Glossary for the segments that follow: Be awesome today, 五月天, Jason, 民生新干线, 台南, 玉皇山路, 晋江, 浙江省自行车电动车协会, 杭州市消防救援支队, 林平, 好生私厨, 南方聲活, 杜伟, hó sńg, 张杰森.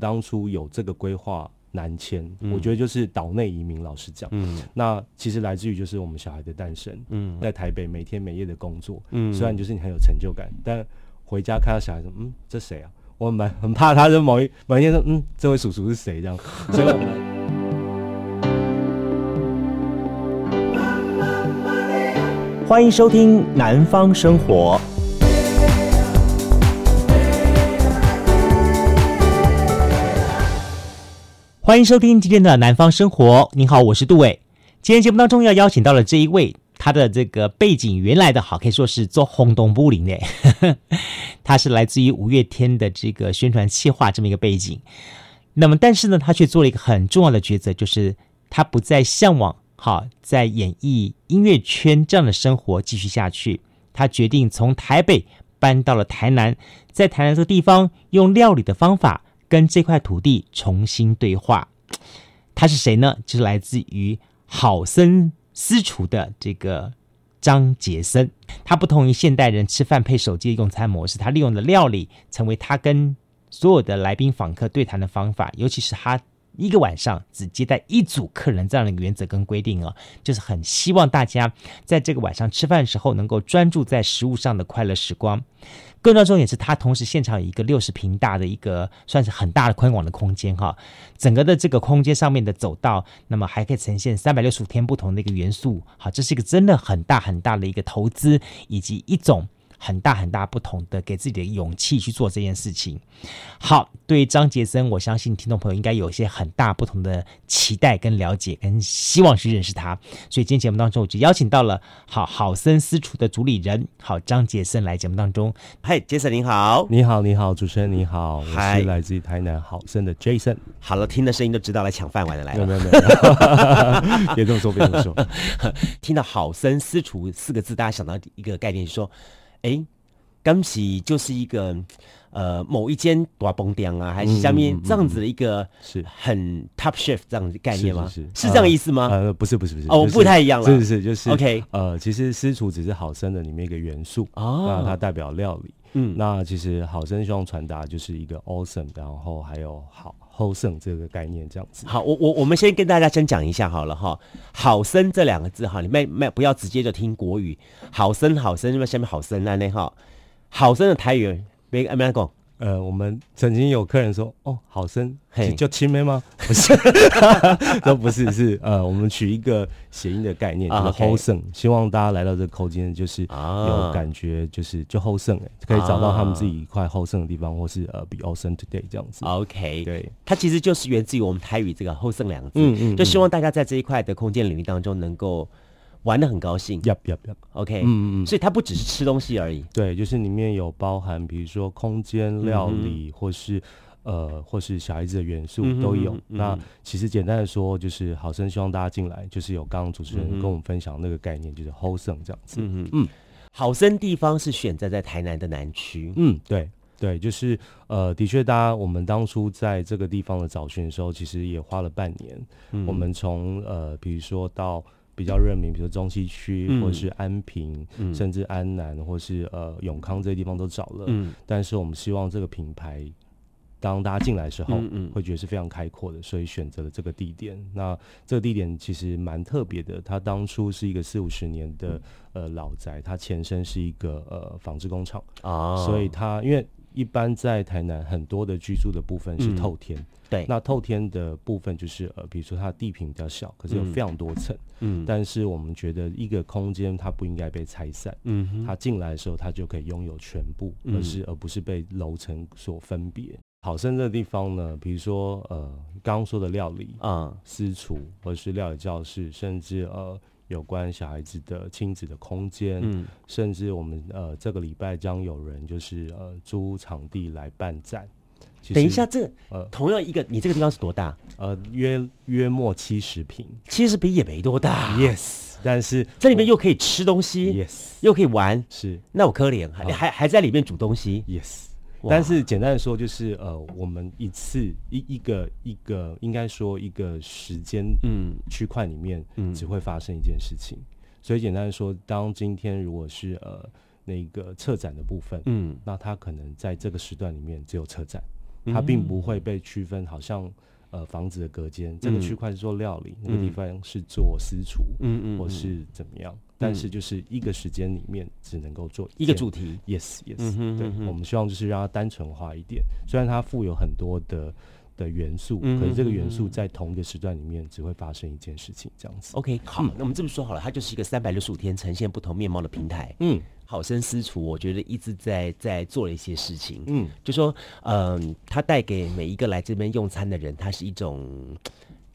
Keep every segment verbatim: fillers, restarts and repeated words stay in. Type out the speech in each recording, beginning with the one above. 当初有这个规划南迁、嗯、我觉得就是岛内移民，老实讲、嗯、那其实来自于就是我们小孩的诞生、嗯、在台北每天每夜的工作、嗯、虽然就是你很有成就感，但回家看到小孩说嗯这谁啊，我蛮很怕他就某一某一天说嗯这位叔叔是谁这样所以我们欢迎收听南方生活，欢迎收听今天的南方生活。你好，我是杜伟。今天节目当中要邀请到了这一位，他的这个背景原来的好可以说是做轰动不灵的，他是来自于五月天的这个宣传企划这么一个背景。那么但是呢，他却做了一个很重要的抉择，就是他不再向往好在演艺音乐圈这样的生活继续下去，他决定从台北搬到了台南，在台南这个地方用料理的方法跟这块土地重新对话。他是谁呢？就是来自于好生私厨的这个张杰森。他不同于现代人吃饭配手机的用餐模式，他利用了料理成为他跟所有的来宾访客对谈的方法，尤其是他一个晚上只接待一组客人这样的原则跟规定、啊、就是很希望大家在这个晚上吃饭的时候能够专注在食物上的快乐时光。更重要的重点是他同时现场有一个六十平大的一个算是很大的宽广的空间、啊、整个的这个空间上面的走道，那么还可以呈现三百六十五天不同的一个元素。好，这是一个真的很大很大的一个投资，以及一种很大很大不同的给自己的勇气去做这件事情。好，对于张杰森，我相信听众朋友应该有一些很大不同的期待跟了解跟希望去认识他，所以今天节目当中我就邀请到了好好生私厨的主理人好张杰森来节目当中。嗨，杰森您好。你好你好，主持人你好，我是来自于台南好生的 Jason。 好了，听的声音就知道来抢饭碗的来了。没有没有别这么说别这么说听到好生私厨四个字，大家想到一个概念，说哎，刚起就是一个呃某一间大饭店啊，还是下面这样子的一个很 top chef 这样的概念吗？是, 是, 是, 是这样的意思吗？呃，不是不是不是，哦，就是、不太一样了，是是就是 OK。呃，其实私厨只是好生的里面一个元素啊、哦，那它代表料理。嗯，那其实好生希望传达就是一个 awesome， 然后还有好hó sńg这个概念这样子。好，我我我们先跟大家先讲一下好了哈。好生这两个字哈，你卖卖不要直接就听国语，好生好生，那下面好生那呢哈，好生的台语没没来讲。呃，我们曾经有客人说，哦，好生就亲妹吗？不是，都不是，是呃，我们取一个谐音的概念，就是hó sńg，希望大家来到这个空间，就是有感觉，就是就hó sńg，可以找到他们自己一块hó sńg的地方，或是呃，Be awesome today这样子。OK， 对，它其实就是源自于我们台语这个hó sńg两个字，嗯嗯，就希望大家在这一块的空间领域当中能够玩得很高兴。 Yep Yep Yep OK， 嗯嗯，所以它不只是吃东西而已。对，就是里面有包含比如说空间料理、嗯、或是呃或是小孩子的元素都有、嗯、那其实简单的说就是好生希望大家进来就是有刚刚主持人跟我们分享那个概念、嗯、就是hó sńg这样子。嗯嗯，好生地方是选择在台南的南区。嗯，对对，就是呃，的确，大家我们当初在这个地方的找寻的时候其实也花了半年、嗯、我们从呃比如说到比较热门，比如中西区、嗯、或是安平、嗯、甚至安南或是呃永康这些地方都找了、嗯、但是我们希望这个品牌当大家进来的时候、嗯嗯、会觉得是非常开阔的，所以选择了这个地点。那这个地点其实蛮特别的，它当初是一个四五十年的、嗯、呃老宅，它前身是一个呃纺织工厂、哦、所以它因为一般在台南很多的居住的部分是透天、嗯、对，那透天的部分就是呃，比如说它的地坪比较小，可是有非常多层、嗯嗯、但是我们觉得一个空间它不应该被拆散、嗯、它进来的时候它就可以拥有全部、嗯、而是而不是被楼层所分别。好生这个地方呢，比如说呃，刚刚说的料理啊、私厨或是料理教室，甚至呃有关小孩子的亲子的空间、嗯、甚至我们呃这个礼拜将有人就是呃租场地来办展。等一下，这个、呃、同样一个，你这个地方是多大？呃，约约莫七十平，七十平也没多大。Yes， 但是这里面又可以吃东西 ，Yes， 又可以玩，是。那我可怜，还、啊、还还在里面煮东西 ，Yes。但是简单的说就是呃我们一次一一个一个应该说一个时间区块里面只会发生一件事情、嗯嗯、所以简单的说，当今天如果是呃那个策展的部分，嗯，那它可能在这个时段里面只有策展，它并不会被区分，好像呃房子的隔间，这个区块是做料理，那个地方是做私厨，嗯嗯，或是怎么样。但是就是一个时间里面只能够做一个主题 ，yes yes， 嗯哼嗯哼对，我们希望就是让它单纯化一点，虽然它富有很多的的元素，可是这个元素在同一个时段里面只会发生一件事情，这样子。OK， 好，那我们这么说好了，它就是一个三百六十五天呈现不同面貌的平台。嗯，好生私厨，我觉得一直在在做了一些事情。嗯，就说，嗯、呃，它带给每一个来这边用餐的人，它是一种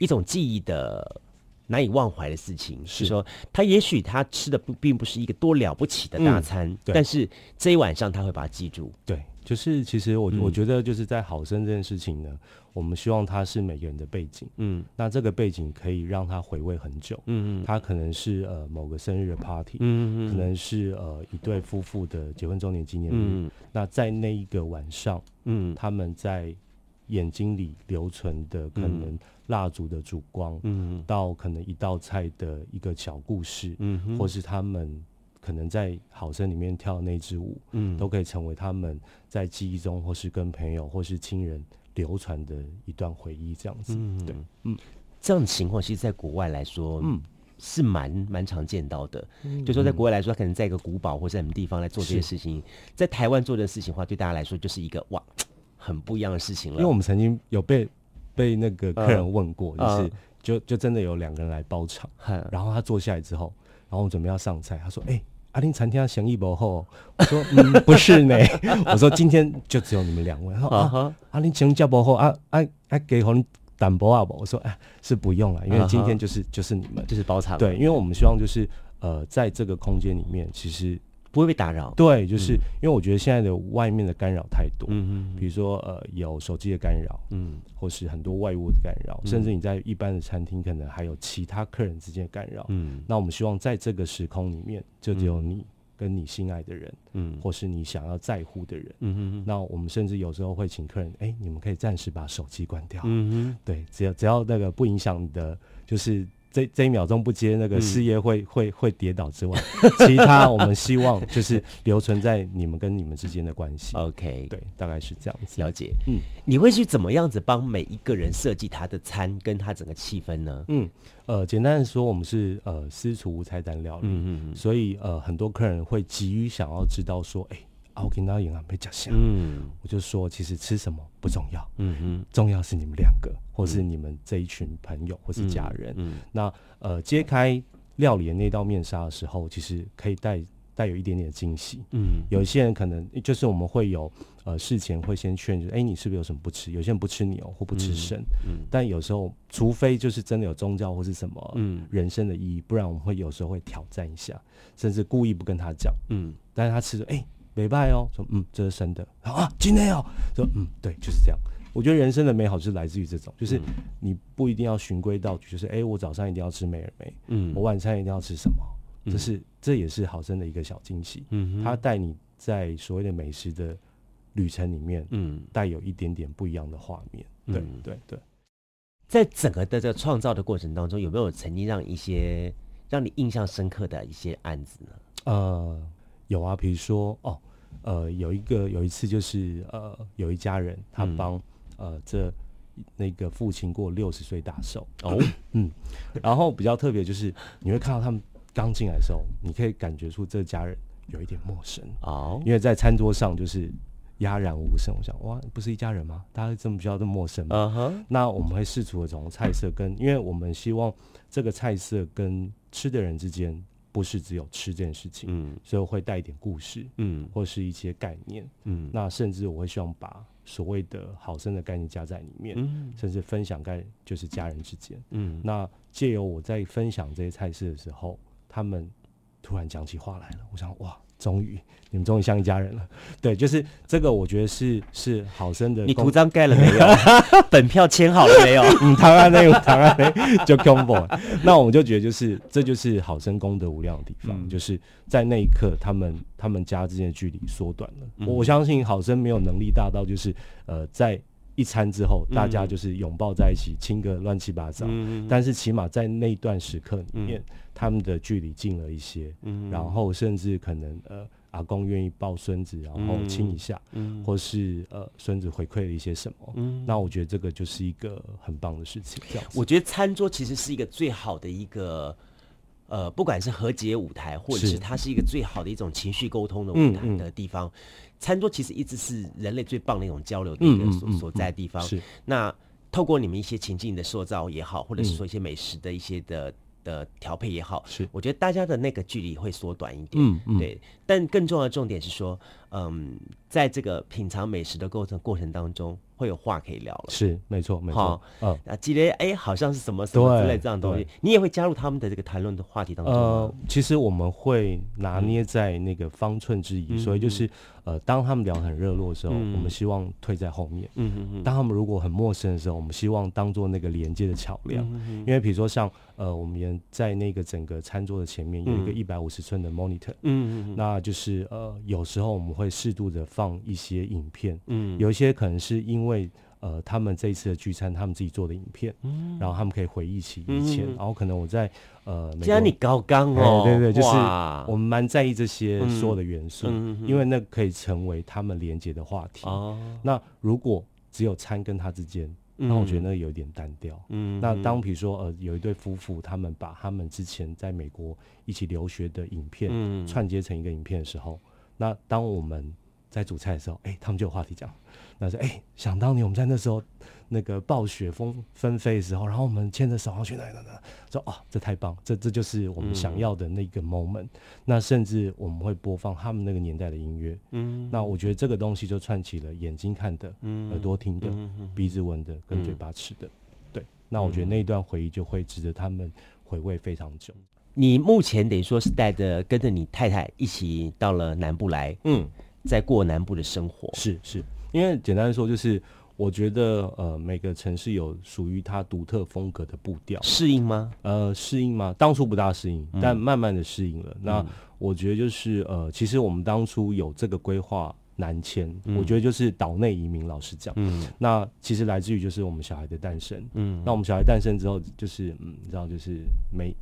一种记忆的。难以忘怀的事情是说，他也许他吃的不并不是一个多了不起的大餐，嗯、但是这一晚上他会把它记住。对，就是其实我、嗯、我觉得就是在好生这件事情呢，我们希望它是每个人的背景，嗯，那这个背景可以让他回味很久，嗯嗯，他可能是呃某个生日的 party， 嗯嗯，可能是呃一对夫妇的结婚周年纪念日，嗯，那在那一个晚上，嗯，他们在眼睛里留存的可能蜡烛的烛光、嗯、到可能一道菜的一个小故事、嗯、或是他们可能在好生里面跳那支舞、嗯、都可以成为他们在记忆中或是跟朋友或是亲人流传的一段回忆这样子、嗯、对，嗯，这样的情况其实在国外来说、嗯是蛮蛮常见到的，嗯、就说在国外来说，他可能在一个古堡或者什么地方来做这些事情，在台湾做的事情的话，对大家来说就是一个哇很不一样的事情了，因为我们曾经有被被那个客人问过，嗯、就是、嗯、就就真的有两个人来包场、嗯，然后他坐下来之后，然后我们准备要上菜，他说：“哎、欸，阿、啊、丁餐厅生意不好。”我说：“嗯，不是呢。”我说：“今天就只有你们两位。”他说：“啊，阿丁生意不好啊啊啊，给红淡薄啊不？”我说：“哎、啊，是不用了，因为今天就是、嗯、就是你们就是包场，对，因为我们希望就是呃，在这个空间里面，其实。”不会被打扰，对，就是、嗯、因为我觉得现在的外面的干扰太多，嗯嗯，比如说呃有手机的干扰，嗯，或是很多外物的干扰、嗯，甚至你在一般的餐厅可能还有其他客人之间的干扰，嗯，那我们希望在这个时空里面，就只有你跟你心爱的人，嗯，或是你想要在乎的人，嗯嗯，那我们甚至有时候会请客人，哎、欸，你们可以暂时把手机关掉，嗯嗯，对，只要只要那个不影响你的，就是。这, 这一秒钟不接那个事业会、嗯、会会跌倒之外，其他我们希望就是留存在你们跟你们之间的关系。OK， 对，大概是这样子。了解，嗯，你会去怎么样子帮每一个人设计他的餐跟他整个气氛呢？嗯，呃，简单的说，我们是呃私厨无菜单料理，嗯嗯嗯，所以呃很多客人会急于想要知道说，哎、欸。啊、我跟他演啊，没讲想，嗯，我就说，其实吃什么不重要，嗯嗯，重要是你们两个，或是你们这一群朋友，或是家人。嗯嗯、那呃，揭开料理的那道面纱的时候，其实可以带带有一点点惊喜。嗯，有一些人可能就是我们会有呃事前会先劝，就是哎、欸，你是不是有什么不吃？有些人不吃牛或不吃生、嗯嗯，但有时候除非就是真的有宗教或是什么人生的意义，不然我们会有时候会挑战一下，甚至故意不跟他讲。嗯，但是他吃着哎。欸没拜哦，说嗯，这是生的啊，今天哦，说嗯，对，就是这样。我觉得人生的美好是来自于这种，就是你不一定要循规蹈矩，就是哎、欸，我早上一定要吃美而美，嗯，我晚餐一定要吃什么，这是、嗯、这也是好生的一个小惊喜，嗯，它带你在所谓的美食的旅程里面，嗯，带有一点点不一样的画面，对、嗯、对对。在整个的这创造的过程当中，有没有曾经让一些让你印象深刻的一些案子呢？呃。有啊，比如说哦，呃，有一个有一次就是呃，有一家人他帮、嗯、呃这那个父亲过六十岁大寿哦，嗯，然后比较特别就是你会看到他们刚进来的时候，你可以感觉出这家人有一点陌生哦，因为在餐桌上就是鸦然无声。我想哇，不是一家人吗？大家这么需要这么陌生吗？ Uh-huh. 那我们会试图的从菜色跟，因为我们希望这个菜色跟吃的人之间。不是只有吃这件事情，嗯，所以我会带一点故事，嗯，或是一些概念，嗯，那甚至我会希望把所谓的好生的概念加在里面，嗯，甚至分享概就是家人之间，嗯，那藉由我在分享这些菜式的时候，他们突然讲起话来了，我想哇，终于你们终于像一家人了，对，就是这个，我觉得是是好生的。你图章盖了没有？本票签好了没有？嗯，台湾那台湾那就 combo。那我们就觉得就是这就是好生功德无量的地方，嗯、就是在那一刻，他们他们家之间的距离缩短了。嗯、我相信好生没有能力大到就是呃在。一餐之后，大家就是拥抱在一起，亲、嗯、个乱七八糟。嗯、但是起码在那一段时刻里面，嗯、他们的距离近了一些、嗯，然后甚至可能呃阿公愿意抱孙子然后亲一下、嗯嗯、或是呃孙子回馈了一些什么、嗯、那我觉得这个就是一个很棒的事情。这样我觉得餐桌其实是一个最好的一个呃，不管是和解舞台，或者是它是一个最好的一种情绪沟通的舞台的地方、嗯嗯、餐桌其实一直是人类最棒的一种交流的一个 所,、嗯嗯嗯、所在的地方。那透过你们一些情境的塑造也好，或者是说一些美食的一些的的调配也好，是我觉得大家的那个距离会缩短一点、嗯嗯、对。但更重要的重点是说嗯，在这个品尝美食的过程过程当中会有话可以聊了。是没错没错、哦、嗯，今天哎好像是什么什么之类这样的东西，你也会加入他们的这个谈论的话题当中。呃，其实我们会拿捏在那个方寸之宜、嗯、所以就是呃，当他们聊很热络的时候、嗯、我们希望退在后面、嗯嗯嗯、当他们如果很陌生的时候，我们希望当做那个连接的桥梁、嗯嗯、因为比如说像呃，我们在那个整个餐桌的前面有一个一百五十寸的 monitor、嗯嗯嗯、那就是呃，有时候我们会适度的放一些影片、嗯、有一些可能是因为呃，他们这一次的聚餐他们自己做的影片、嗯、然后他们可以回忆起以前、嗯、然后可能我在呃，这样你高纲哦、哎、对对对，就是我们蛮在意这些所有的元素、嗯嗯、因为那可以成为他们连结的话题、哦、那如果只有餐跟他之间，那我觉得那有点单调、嗯、那当比如说呃，有一对夫妇他们把他们之前在美国一起留学的影片、嗯、串接成一个影片的时候，那当我们在煮菜的时候，哎、欸，他们就有话题讲。那是哎、欸，想当年我们在那时候那个暴雪风纷飞的时候，然后我们牵着手要去哪哪哪，说哦，这太棒，这这就是我们想要的那个 moment、嗯。那甚至我们会播放他们那个年代的音乐。嗯，那我觉得这个东西就串起了眼睛看的、嗯、耳朵听的、嗯、鼻子闻的跟嘴巴吃的、嗯。对，那我觉得那一段回忆就会值得他们回味非常久。你目前等于说是带着跟着你太太一起到了南部来，嗯。在过南部的生活，是是因为简单说就是我觉得呃每个城市有属于它独特风格的步调。适应吗？呃适应吗？当初不大适应、嗯、但慢慢的适应了、嗯、那我觉得就是呃其实我们当初有这个规划南迁、嗯、我觉得就是岛内移民，老实讲、嗯、那其实来自于就是我们小孩的诞生、嗯、那我们小孩诞生之后就是嗯你知道就是每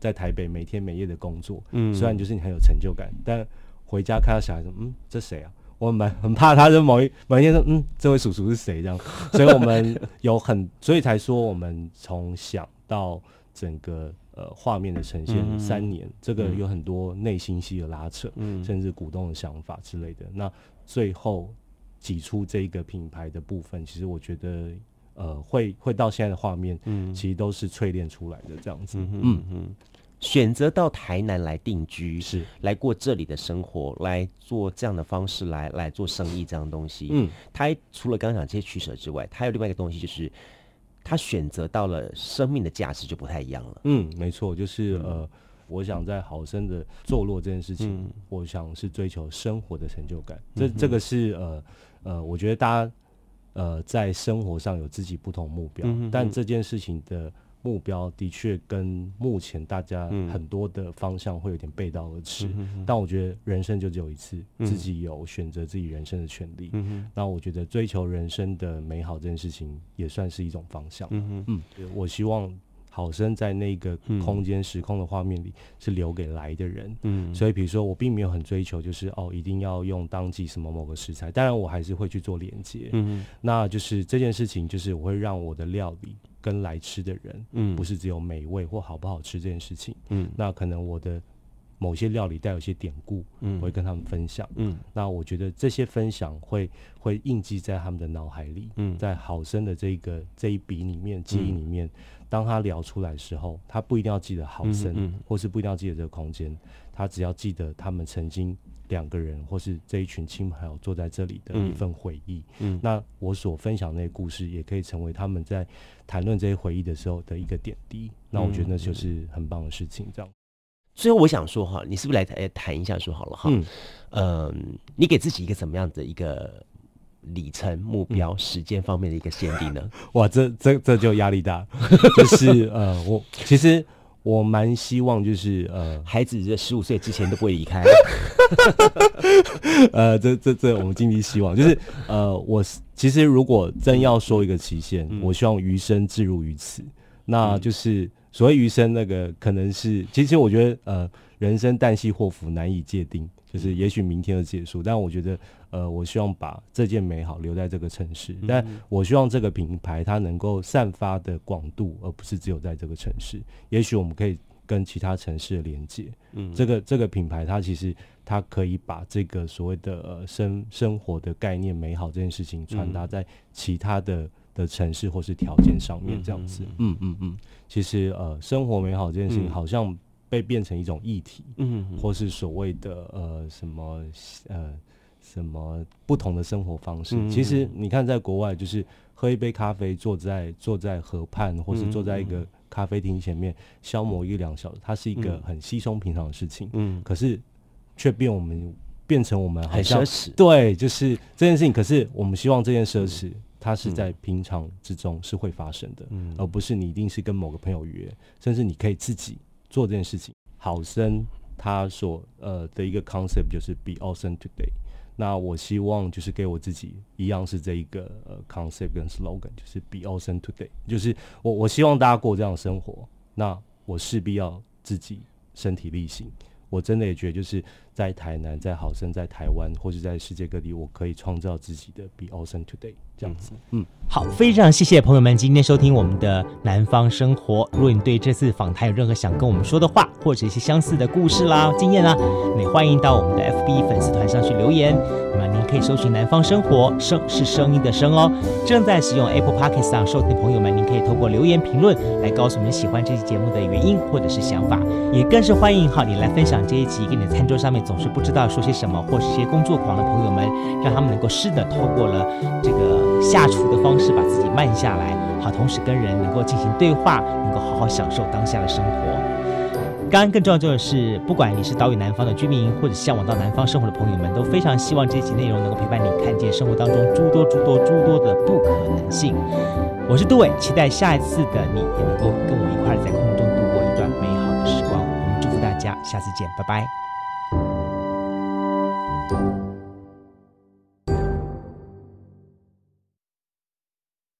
在台北每天每夜的工作、嗯、虽然就是你很有成就感，但回家看到小孩说：“嗯，这谁啊？”我蛮很怕他，就某一某一天说：“嗯，这位叔叔是谁？”这样，所以我们有很，所以才说我们从想到整个呃画面的呈现三年，嗯、这个有很多内心戏的拉扯、嗯，甚至鼓动的想法之类的。那最后挤出这个品牌的部分，其实我觉得呃会会到现在的画面，嗯，其实都是淬炼出来的这样子，嗯嗯。嗯，选择到台南来定居，是来过这里的生活，来做这样的方式来来做生意这样的东西。嗯，他除了刚刚讲这些取舍之外，他有另外一个东西，就是他选择到了生命的价值就不太一样了。嗯，没错，就是、嗯、呃，我想在好生的坐落这件事情、嗯，我想是追求生活的成就感。嗯、这这个是呃呃，我觉得大家呃在生活上有自己不同目标，嗯、但这件事情的目标的确跟目前大家很多的方向会有点背道而驰、嗯、但我觉得人生就只有一次、嗯、自己有选择自己人生的权利、嗯、那我觉得追求人生的美好这件事情也算是一种方向。嗯嗯，我希望好生在那个空间时空的画面里是留给来的人、嗯、所以比如说我并没有很追求就是哦一定要用当季什么某个食材，当然我还是会去做连结、嗯、那就是这件事情就是我会让我的料理跟来吃的人、嗯、不是只有美味或好不好吃这件事情、嗯、那可能我的某些料理带有些典故、嗯、我会跟他们分享、嗯、那我觉得这些分享会会印记在他们的脑海里、嗯、在好生的这个这一笔里面记忆里面、嗯、当他聊出来的时候，他不一定要记得好生、嗯嗯、或是不一定要记得这个空间，他只要记得他们曾经两个人或是这一群亲朋友坐在这里的一份回忆、嗯嗯、那我所分享的那些故事也可以成为他们在谈论这些回忆的时候的一个点滴，那我觉得那就是很棒的事情这样。最后我想说哈，你是不是来谈一下说好了哈、嗯呃、你给自己一个怎么样的一个里程目标、嗯、时间方面的一个限定呢？哇，这这这就压力大就是呃，我其实我蛮希望就是呃，孩子在十五岁之前都不会离开呃，这这这我们尽力希望就是呃，我其实如果真要说一个期限、嗯、我希望余生置入于此，那就是所谓余生那个可能是其实我觉得呃人生旦夕祸福难以界定，就是也许明天就结束，但我觉得呃，我希望把这件美好留在这个城市，但我希望这个品牌它能够散发的广度，而不是只有在这个城市，也许我们可以跟其他城市的连接，嗯，这个这个品牌它其实它可以把这个所谓的呃生生活的概念美好这件事情传达在其他的的城市或是条件上面，这样子，嗯嗯嗯，其实呃生活美好这件事情好像被变成一种议题，嗯，或是所谓的呃什么呃什么不同的生活方式，嗯，其实你看在国外就是喝一杯咖啡，坐在坐在河畔或是坐在一个咖啡厅前面消磨一两小时，它是一个很稀松平常的事情，嗯，可是却变我们变成我们好像很奢侈，对，就是这件事情，可是我们希望这件奢侈，嗯，它是在平常之中是会发生的，嗯，而不是你一定是跟某个朋友约，甚至你可以自己做这件事情。好生他所呃的一个 concept 就是 Be awesome today， 那我希望就是给我自己一样是这一个呃 concept 跟 slogan， 就是 Be awesome today， 就是我我希望大家过这样的生活，那我势必要自己身体力行。我真的也觉得就是在台南、在好生、在台湾或是在世界各地，我可以创造自己的 Be awesome today， 这样子。嗯，好，非常谢谢朋友们今天收听我们的南方生活。如果你对这次访谈有任何想跟我们说的话，或者一些相似的故事啦、经验啦，你欢迎到我们的 F B 粉丝团上去留言。那么您可以搜寻南方生活，声是声音的声哦。正在使用 Apple Podcast 上收听的朋友们，您可以透过留言评论来告诉我们喜欢这期节目的原因或者是想法，也更是欢迎好你来分享这一集跟你的餐桌上面总是不知道说些什么，或是些工作狂的朋友们，让他们能够试着透过了这个下厨的方式把自己慢下来，好，同时跟人能够进行对话，能够好好享受当下的生活。刚刚更重要的是，不管你是岛屿南方的居民，或者向往到南方生活的朋友们，都非常希望这一集内容能够陪伴你看见生活当中诸多诸多诸多的不可能性。我是杜伟，期待下一次的你也能够跟我一块在空中度过一段美好的时光。我们祝福大家，下次见，拜拜。